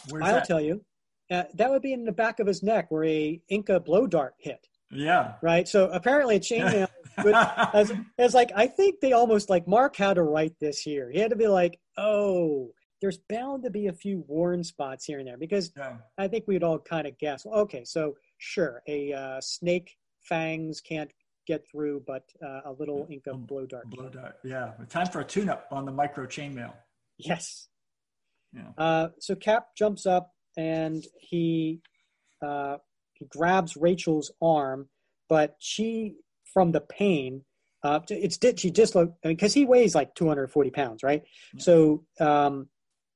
Where's I'll that? tell you. Uh, that would be in the back of his neck where a Inca blow dart hit. Yeah. Right? So apparently a chainmail was as like, I think they almost like mark how to write this here. He had to be like, oh, there's bound to be a few worn spots here and there, because yeah. I think we'd all kind of guess, well, okay, so sure, a uh, snake fangs can't get through, but uh, a little yeah. Inca blow dart. Blow dart, yeah. Time for a tune-up on the micro chainmail. Yes. Yeah. Uh, so Cap jumps up, and he uh, he grabs Rachel's arm, but she, from the pain, Uh, it's did she dislocated because I mean, he weighs like two hundred forty pounds, right? Yeah. So um,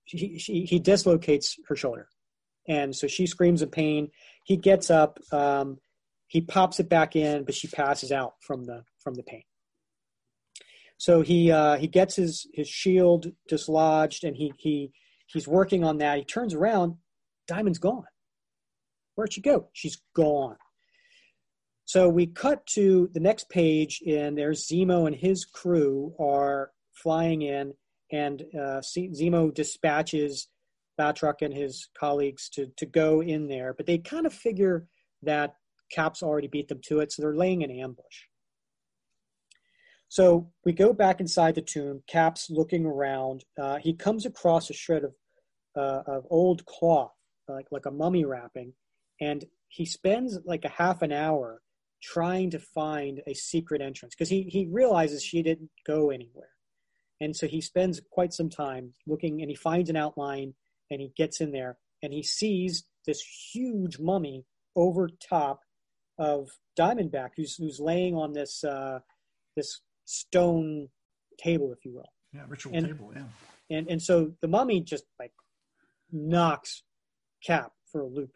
he, she, he dislocates her shoulder, and so she screams in pain. He gets up, um, he pops it back in, but she passes out from the from the pain. So he uh, he gets his his shield dislodged, and he he he's working on that. He turns around, Diamond's gone. Where'd she go? She's gone. So we cut to the next page, and there's Zemo and his crew are flying in, and uh, Zemo dispatches Batroc and his colleagues to to go in there, but they kind of figure that Cap's already beat them to it, so they're laying an ambush. So we go back inside the tomb. Cap's looking around. Uh, he comes across a shred of uh, of old cloth, like like a mummy wrapping, and he spends like a half an hour trying to find a secret entrance, because he, he realizes she didn't go anywhere. And so he spends quite some time looking, and he finds an outline, and he gets in there, and he sees this huge mummy over top of Diamondback, who's who's laying on this uh, this stone table, if you will. Yeah, ritual and, table, yeah. And, and so the mummy just like knocks Cap for a loop.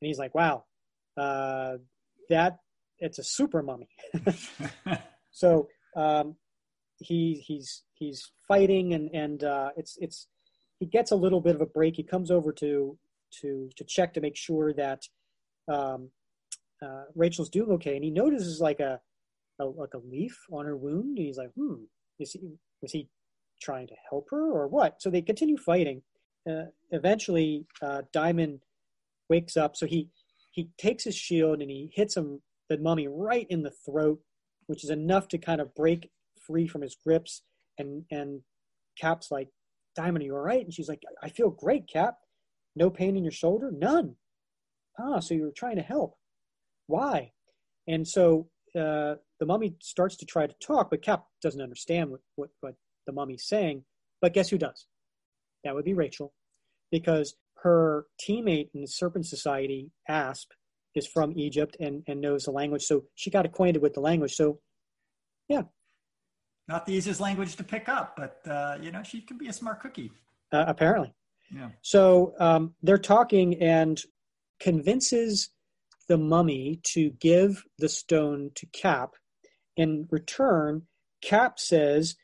And he's like, wow, uh, that... it's a super mummy. So um, he he's he's fighting, and and uh, it's it's he gets a little bit of a break. He comes over to to to check to make sure that um, uh, Rachel's doing okay, and he notices like a, a like a leaf on her wound. And he's like, hmm, is he is he trying to help her or what? So they continue fighting. Uh, eventually, uh, Diamond wakes up, so he he takes his shield and he hits him. The mummy right in the throat, which is enough to kind of break free from his grips, and and Cap's like, Diamond, are you all right? And she's like, I feel great, Cap. No pain in your shoulder? None. Ah, so you were trying to help. Why? And so uh, the mummy starts to try to talk, but Cap doesn't understand what, what, what the mummy's saying. But guess who does? That would be Rachel, because her teammate in the Serpent Society, Asp, is from Egypt and, and knows the language. So she got acquainted with the language. So, yeah. Not the easiest language to pick up, but, uh, you know, she can be a smart cookie. Uh, apparently. Yeah. So um, they're talking, and convinces the mummy to give the stone to Cap. In return, Cap says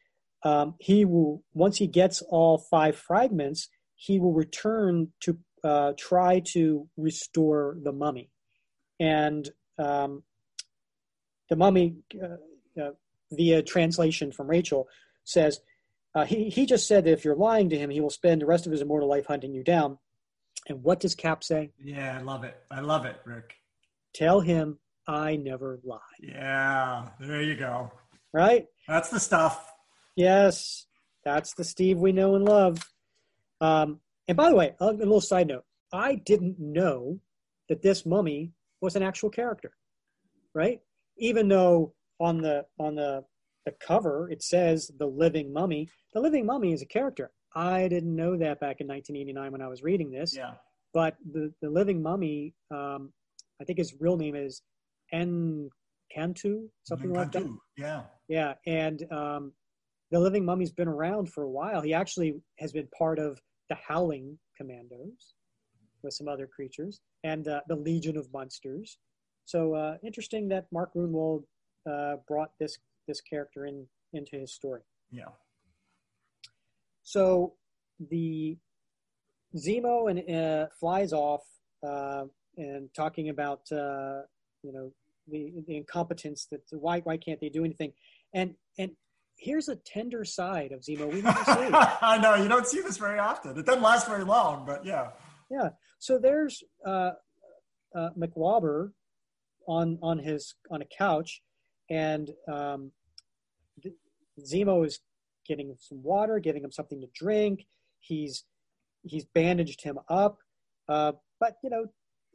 um, he will, once he gets all five fragments, he will return to uh, try to restore the mummy. And um, the mummy, uh, uh, via translation from Rachel, says, uh, he, he just said that if you're lying to him, he will spend the rest of his immortal life hunting you down. And what does Cap say? Yeah, I love it. I love it, Rick. Tell him I never lied. Yeah, there you go. Right? That's the stuff. Yes, that's the Steve we know and love. Um, and by the way, a little side note. I didn't know that this mummy was an actual character, right? Even though on the on the, the cover it says the living mummy, the living mummy is a character. I didn't know that back in nineteen eighty-nine when I was reading this. Yeah. But the, the living mummy, um, I think his real name is N-Kantu, something N-Kantu. like that. Yeah. Yeah. And um, the living mummy's been around for a while. He actually has been part of the Howling Commandos with some other creatures and uh, the Legion of Monsters. So uh, interesting that Mark Gruenwald uh, brought this this character in into his story. Yeah. So the Zemo and uh, flies off uh, and talking about uh, you know the the incompetence that why why can't they do anything, and and here's a tender side of Zemo we never see. I know you don't see this very often. It doesn't last very long, but yeah. Yeah. So there's uh, uh, Micawber on on his on a couch, and um, the, Zemo is getting some water, giving him something to drink. He's he's bandaged him up, uh, but you know,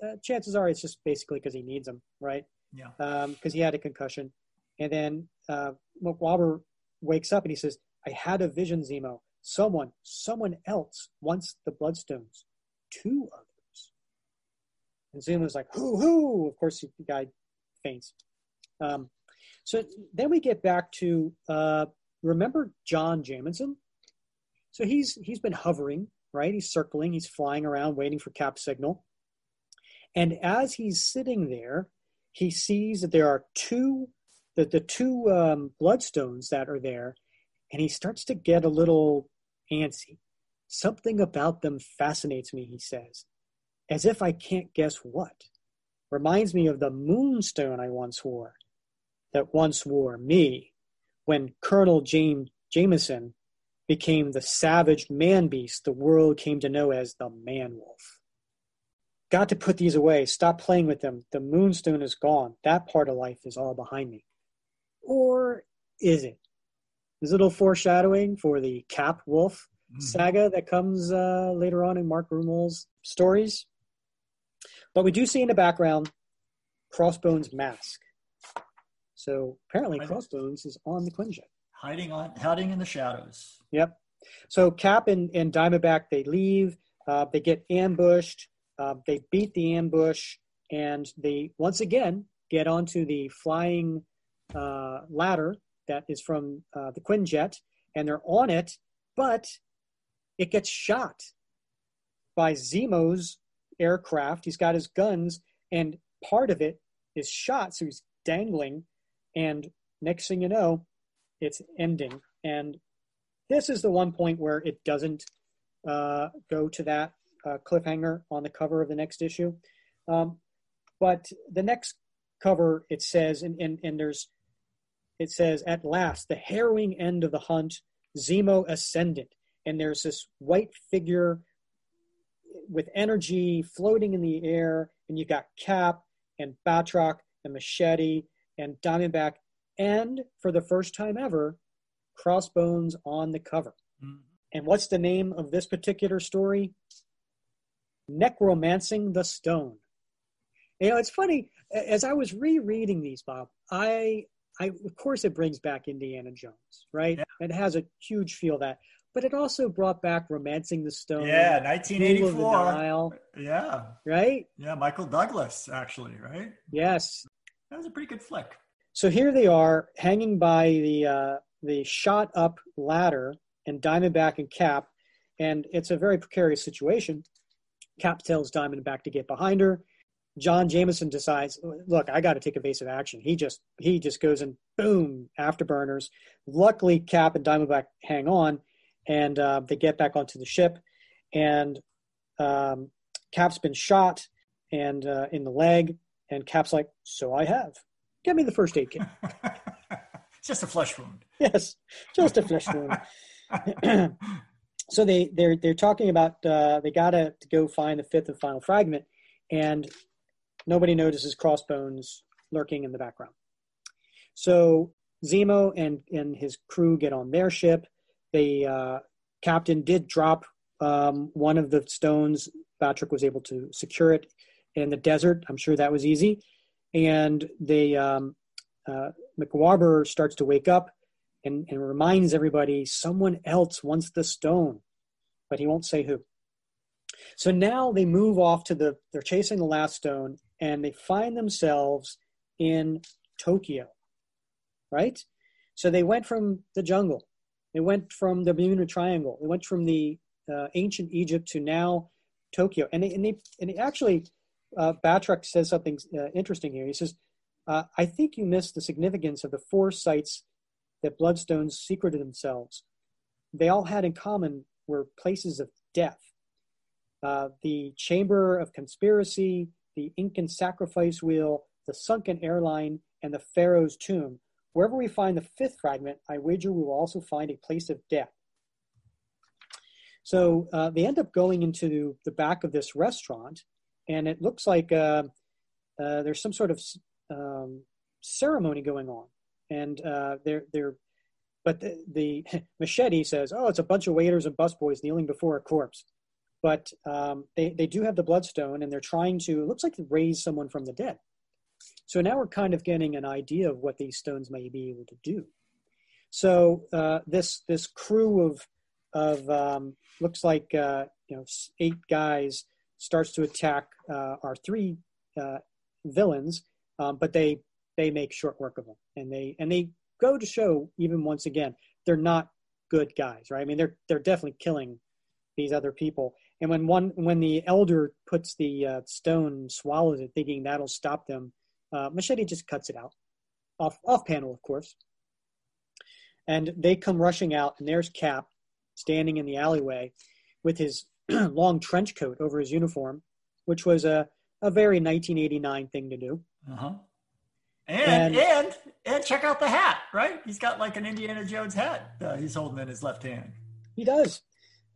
uh, chances are it's just basically because he needs him, right? Yeah. Because um, he had a concussion, and then uh, Micawber wakes up and he says, "I had a vision, Zemo. Someone, someone else wants the Bloodstones. Two others." And Zemo's like, "Who? Who?" Of course, the guy faints. Um, so then we get back to. Uh, Remember John Jameson? So he's he's been hovering, right? He's circling, he's flying around, waiting for Cap's signal. And as he's sitting there, he sees that there are two, the, the two um, bloodstones that are there, and he starts to get a little antsy. "Something about them fascinates me," he says, "as if I can't guess what. Reminds me of the moonstone I once wore, that once wore me. When Colonel James Jameson became the savage man-beast the world came to know as the man-wolf. Got to put these away. Stop playing with them. The moonstone is gone. That part of life is all behind me." Or is it? There's a little foreshadowing for the Cap Wolf mm. saga that comes uh, later on in Mark Gruenwald's stories. But we do see in the background Crossbones' mask. So apparently hiding. Crossbones is on the Quinjet. Hiding on, hiding in the shadows. Yep. So Cap and, and Diamondback, they leave. Uh, they get ambushed. Uh, they beat the ambush. And they, once again, get onto the flying uh, ladder that is from uh, the Quinjet. And they're on it. But it gets shot by Zemo's aircraft. He's got his guns. And part of it is shot. So he's dangling. And next thing you know, it's ending. And this is the one point where it doesn't uh, go to that uh, cliffhanger on the cover of the next issue. Um, but the next cover, it says, and, and, and there's, it says, "At last, the harrowing end of the hunt, Zemo ascended." And there's this white figure with energy floating in the air. And you've got Cap and Batroc and Machete and Diamondback, and for the first time ever, Crossbones on the cover. Mm-hmm. And what's the name of this particular story? Necromancing the Stone. You know, it's funny, as I was rereading these, Bob, I, I of course it brings back Indiana Jones, right? Yeah. It has a huge feel that, but it also brought back Romancing the Stone. Yeah, nineteen eighty-four. Nile, yeah. Right? Yeah, Michael Douglas, actually, right? Yes. That was a pretty good flick. So here they are hanging by the uh, the shot up ladder, and Diamondback and Cap, and it's a very precarious situation. Cap tells Diamondback to get behind her. John Jameson decides, "Look, I got to take evasive action." He just he just goes and boom, afterburners. Luckily, Cap and Diamondback hang on, and uh, they get back onto the ship. And um, Cap's been shot and uh, in the leg. And Cap's like, "So I have. Get me the first aid kit." It's just a flesh wound. Yes, just a flesh wound. So they, they're they're talking about uh, they got to go find the fifth and final fragment, and nobody notices Crossbones lurking in the background. So Zemo and, and his crew get on their ship. The uh, captain did drop um, one of the stones. Batroc was able to secure it in the desert. I'm sure that was easy. And they, um, uh, Micawber starts to wake up and, and reminds everybody someone else wants the stone. but he won't say who. So now they move off to the, they're chasing the last stone, and they find themselves in Tokyo, right? So they went from the jungle. They went from the Bermuda Triangle. They went from the uh, ancient Egypt to now Tokyo. And they, and they, and they actually, uh, Batroc says something uh, interesting here. He says, uh, I think you missed the significance of the four sites that Bloodstones secreted themselves. They all had in common were places of death. Uh, the Chamber of Conspiracy, the Incan Sacrifice Wheel, the Sunken Airline, and the Pharaoh's Tomb. Wherever we find the fifth fragment, I wager we will also find a place of death. So uh, they end up going into the back of this restaurant, and it looks like uh, uh, there's some sort of um, ceremony going on. And uh, they're, they're, but the, the Machete says, oh, it's a bunch of waiters and busboys kneeling before a corpse. But um, they, they do have the bloodstone, and they're trying to, it looks like, to raise someone from the dead. So now we're kind of getting an idea of what these stones may be able to do. So uh, this this crew of of um, looks like uh, you know eight guys starts to attack uh, our three uh, villains, um, but they they make short work of them, and they and they go to show even once again they're not good guys, right? I mean they're they're definitely killing these other people. And when one when the elder puts the uh, stone, swallows it, thinking that'll stop them. Uh, Machete just cuts it out, off off panel, of course. And they come rushing out, and there's Cap standing in the alleyway with his long trench coat over his uniform, which was a, a very nineteen eighty-nine thing to do. Uh-huh. And, and and and check out the hat, right? He's got like an Indiana Jones hat uh, he's holding in his left hand. He does,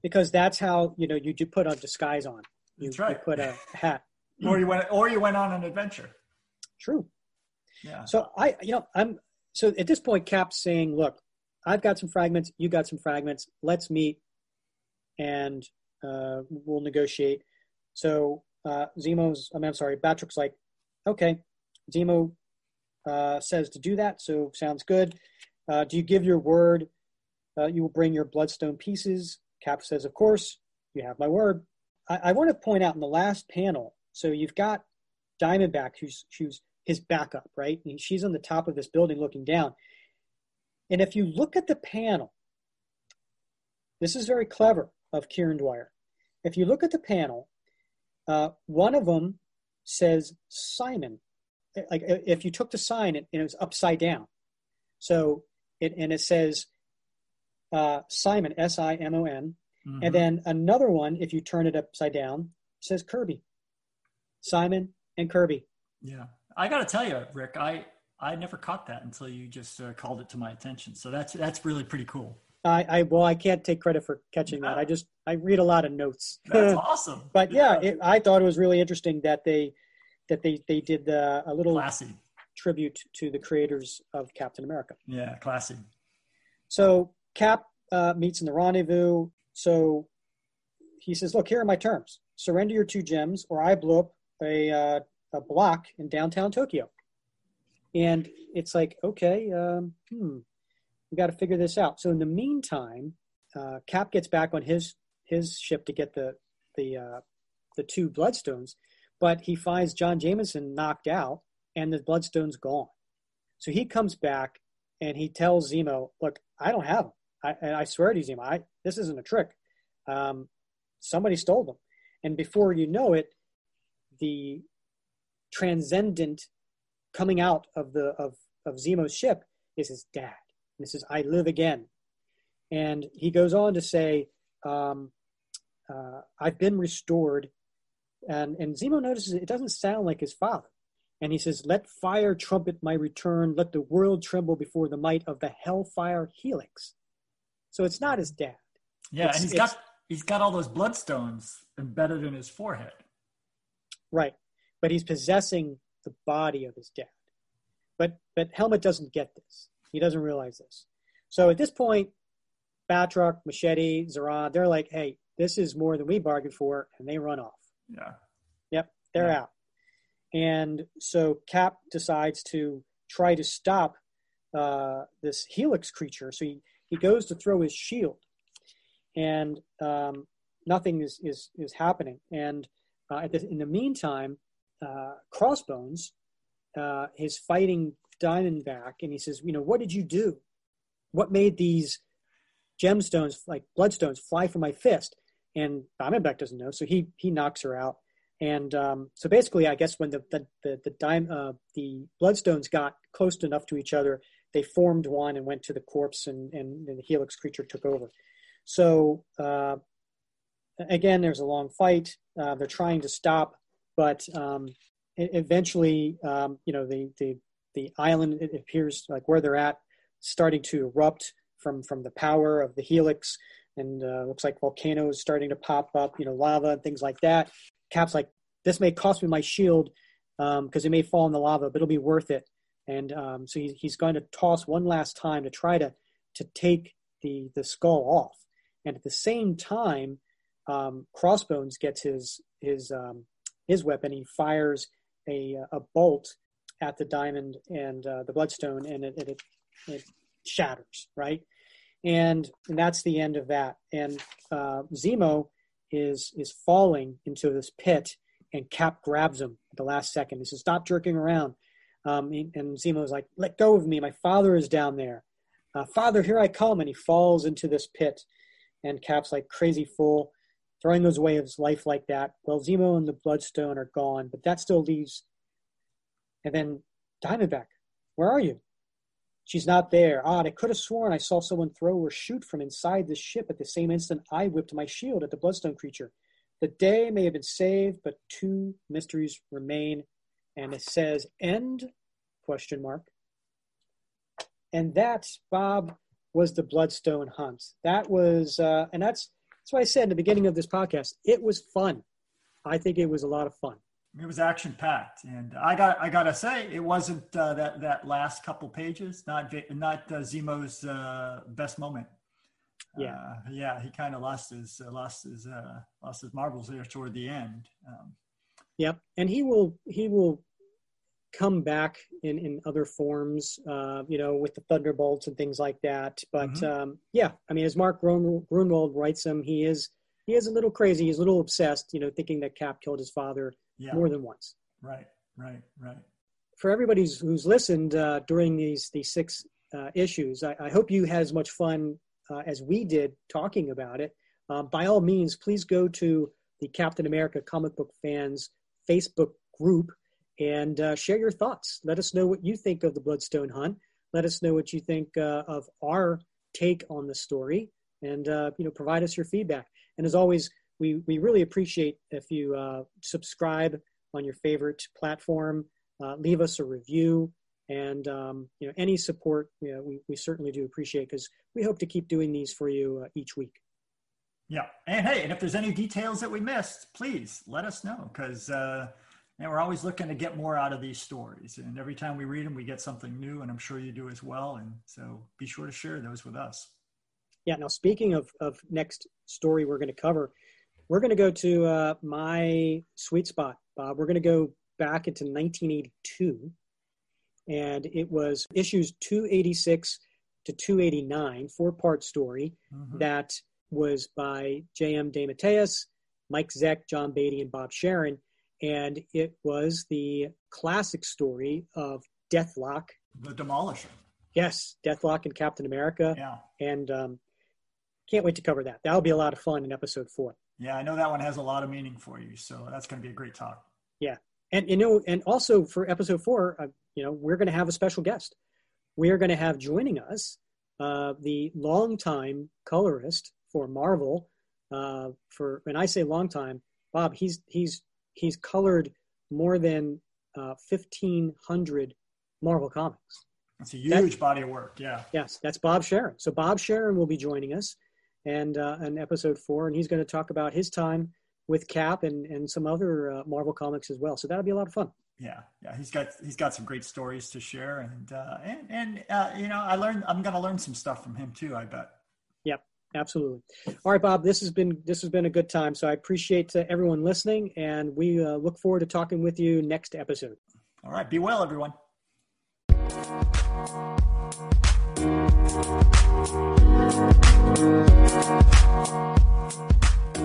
because that's how, you know, you do put a disguise on. You, that's right. You put a hat. or you went or you went on an adventure. True. Yeah. So I, you know, I'm, so at this point, Cap's saying, look, I've got some fragments. You got some fragments. Let's meet and uh, we'll negotiate. So uh, Zemo's, I mean, I'm sorry, Batroc's like, okay, Zemo uh, says to do that. So sounds good. Uh, do you give your word? Uh, you will bring your bloodstone pieces. Cap says, of course, you have my word. I, I want to point out in the last panel. So you've got Diamondback, who's, who's his backup, right? And she's on the top of this building looking down. And if you look at the panel, this is very clever of Kieron Dwyer. If you look at the panel, uh, one of them says Simon. Like if you took the sign and it was upside down. So it, and it says uh, Simon, S I M O N. Mm-hmm. And then another one, if you turn it upside down, says Kirby. Simon and Kirby. Yeah. I got to tell you, Rick, I, I never caught that until you just uh, called it to my attention. So that's that's really pretty cool. I, I well, I can't take credit for catching no. that. I just I read a lot of notes. That's awesome. But yeah, yeah. It, I thought it was really interesting that they that they they did the, a little classy tribute to the creators of Captain America. Yeah, classy. So Cap uh, meets in the rendezvous. So he says, "Look, here are my terms. Surrender your two gems, or I blow up a." Uh, a block in downtown Tokyo." And it's like, okay, um, hmm, we got to figure this out. So in the meantime, uh, Cap gets back on his, his ship to get the, the, uh, the two bloodstones, but he finds John Jameson knocked out and the bloodstone's gone. So he comes back and he tells Zemo, "Look, I don't have them. I, and I swear to you, Zemo, I, this isn't a trick. Um, somebody stole them." And before you know it, the transcendent coming out of the of of Zemo's ship is his dad. This is "I live again," and he goes on to say, um, uh, "I've been restored," and and Zemo notices it doesn't sound like his father, and he says, "Let fire trumpet my return. Let the world tremble before the might of the Hellfire Helix." So it's not his dad. Yeah, it's, and he's got he's got all those bloodstones embedded in his forehead. Right. But he's possessing the body of his dad. But but Helmut doesn't get this. He doesn't realize this. So at this point, Batroc, Machete, Zaran, they're like, "Hey, this is more than we bargained for," and they run off. Yeah. Yep, they're yeah. out. And so Cap decides to try to stop uh, this Helix creature. So he, he goes to throw his shield. And um, nothing is is is happening. And uh, at the, in the meantime, uh, Crossbones uh, is fighting Diamondback, and he says, you know, what did you do? What made these gemstones, like bloodstones, fly from my fist? And Diamondback doesn't know, so he he knocks her out. And um, so basically, I guess when the the the the, dime, uh, the bloodstones got close enough to each other, they formed one and went to the corpse, and, and, and the helix creature took over. So uh, again, there's a long fight. Uh, they're trying to stop, but um, eventually, um, you know, the the the island, it appears like where they're at, starting to erupt from from the power of the helix, and uh, looks like volcanoes starting to pop up, you know, lava and things like that. Cap's like, this may cost me my shield because um, it may fall in the lava, but it'll be worth it. And um, so he's, he's going to toss one last time to try to to take the the skull off. And at the same time, um, Crossbones gets his his um, his weapon. He fires a a bolt at the diamond and uh, the bloodstone, and it it, it shatters, right? And, and that's the end of that. And uh, Zemo is is falling into this pit, and Cap grabs him at the last second. He says, stop jerking around. Um, and Zemo's like, let go of me. My father is down there. Uh, father, here I come. And he falls into this pit. And Cap's like, crazy fool, throwing those away of his life like that. Well, Zemo and the Bloodstone are gone, but that still leaves. And then Diamondback, where are you? She's not there. Odd. I could have sworn I saw someone throw or shoot from inside the ship at the same instant I whipped my shield at the bloodstone creature. The day may have been saved, but two mysteries remain. And it says, end, question mark. And that, Bob, was the Bloodstone Hunt. That was, uh, and that's, that's what I said in the beginning of this podcast. It was fun. I think it was a lot of fun. It was action-packed, and I got I gotta say, it wasn't uh, that that last couple pages, not not uh, Zemo's uh, best moment. Yeah, uh, yeah, he kind of lost his uh, lost his uh, lost his marbles there toward the end. Um, yep, and he will he will come back in, in other forms, uh, you know, with the Thunderbolts and things like that. But mm-hmm. um, yeah, I mean, as Mark Gruenwald writes him, he is he is a little crazy, he's a little obsessed, you know, thinking that Cap killed his father. Yeah. More than once. Right, right, right. For everybody who's, who's listened uh, during these these six uh, issues, I, I hope you had as much fun uh, as we did talking about it. Uh, by all means, please go to the Captain America Comic Book Fans Facebook group and uh, share your thoughts. Let us know what you think of the Bloodstone Hunt. Let us know what you think uh, of our take on the story, and uh, you know, provide us your feedback. And as always, We we really appreciate if you uh, subscribe on your favorite platform, uh, leave us a review, and um, you know, any support, you know, we we certainly do appreciate, because we hope to keep doing these for you uh, each week. Yeah, and hey, and if there's any details that we missed, please let us know, because uh, we're always looking to get more out of these stories, and every time we read them, we get something new, and I'm sure you do as well. And so be sure to share those with us. Yeah. Now, speaking of of next story, we're going to cover. We're going to go to uh, my sweet spot, Bob. We're going to go back into nineteen eighty-two, and it was issues two eighty-six to two eighty-nine, four-part story mm-hmm. that was by J M DeMatteis, Mike Zeck, John Beatty, and Bob Sharon, and it was the classic story of Deathlock. The Demolisher. Yes, Deathlock and Captain America. Yeah. And um, can't wait to cover that. That'll be a lot of fun in episode four. Yeah, I know that one has a lot of meaning for you, so that's going to be a great talk. Yeah, and you know, and also for episode four, uh, you know, we're going to have a special guest. We are going to have joining us uh, the longtime colorist for Marvel. Uh, for when I say long time, Bob, he's he's he's colored more than uh, fifteen hundred Marvel comics. That's a huge that's, body of work. Yeah. Yes, that's Bob Sharon. So Bob Sharon will be joining us. And uh, an episode four, and he's going to talk about his time with Cap and, and some other uh, Marvel comics as well. So that'll be a lot of fun. Yeah, yeah, he's got he's got some great stories to share, and uh, and and uh, you know, I learned I'm going to learn some stuff from him too, I bet. Yep, absolutely. All right, Bob, this has been this has been a good time. So I appreciate uh, everyone listening, and we uh, look forward to talking with you next episode. All right, be well, everyone. We'll be right back.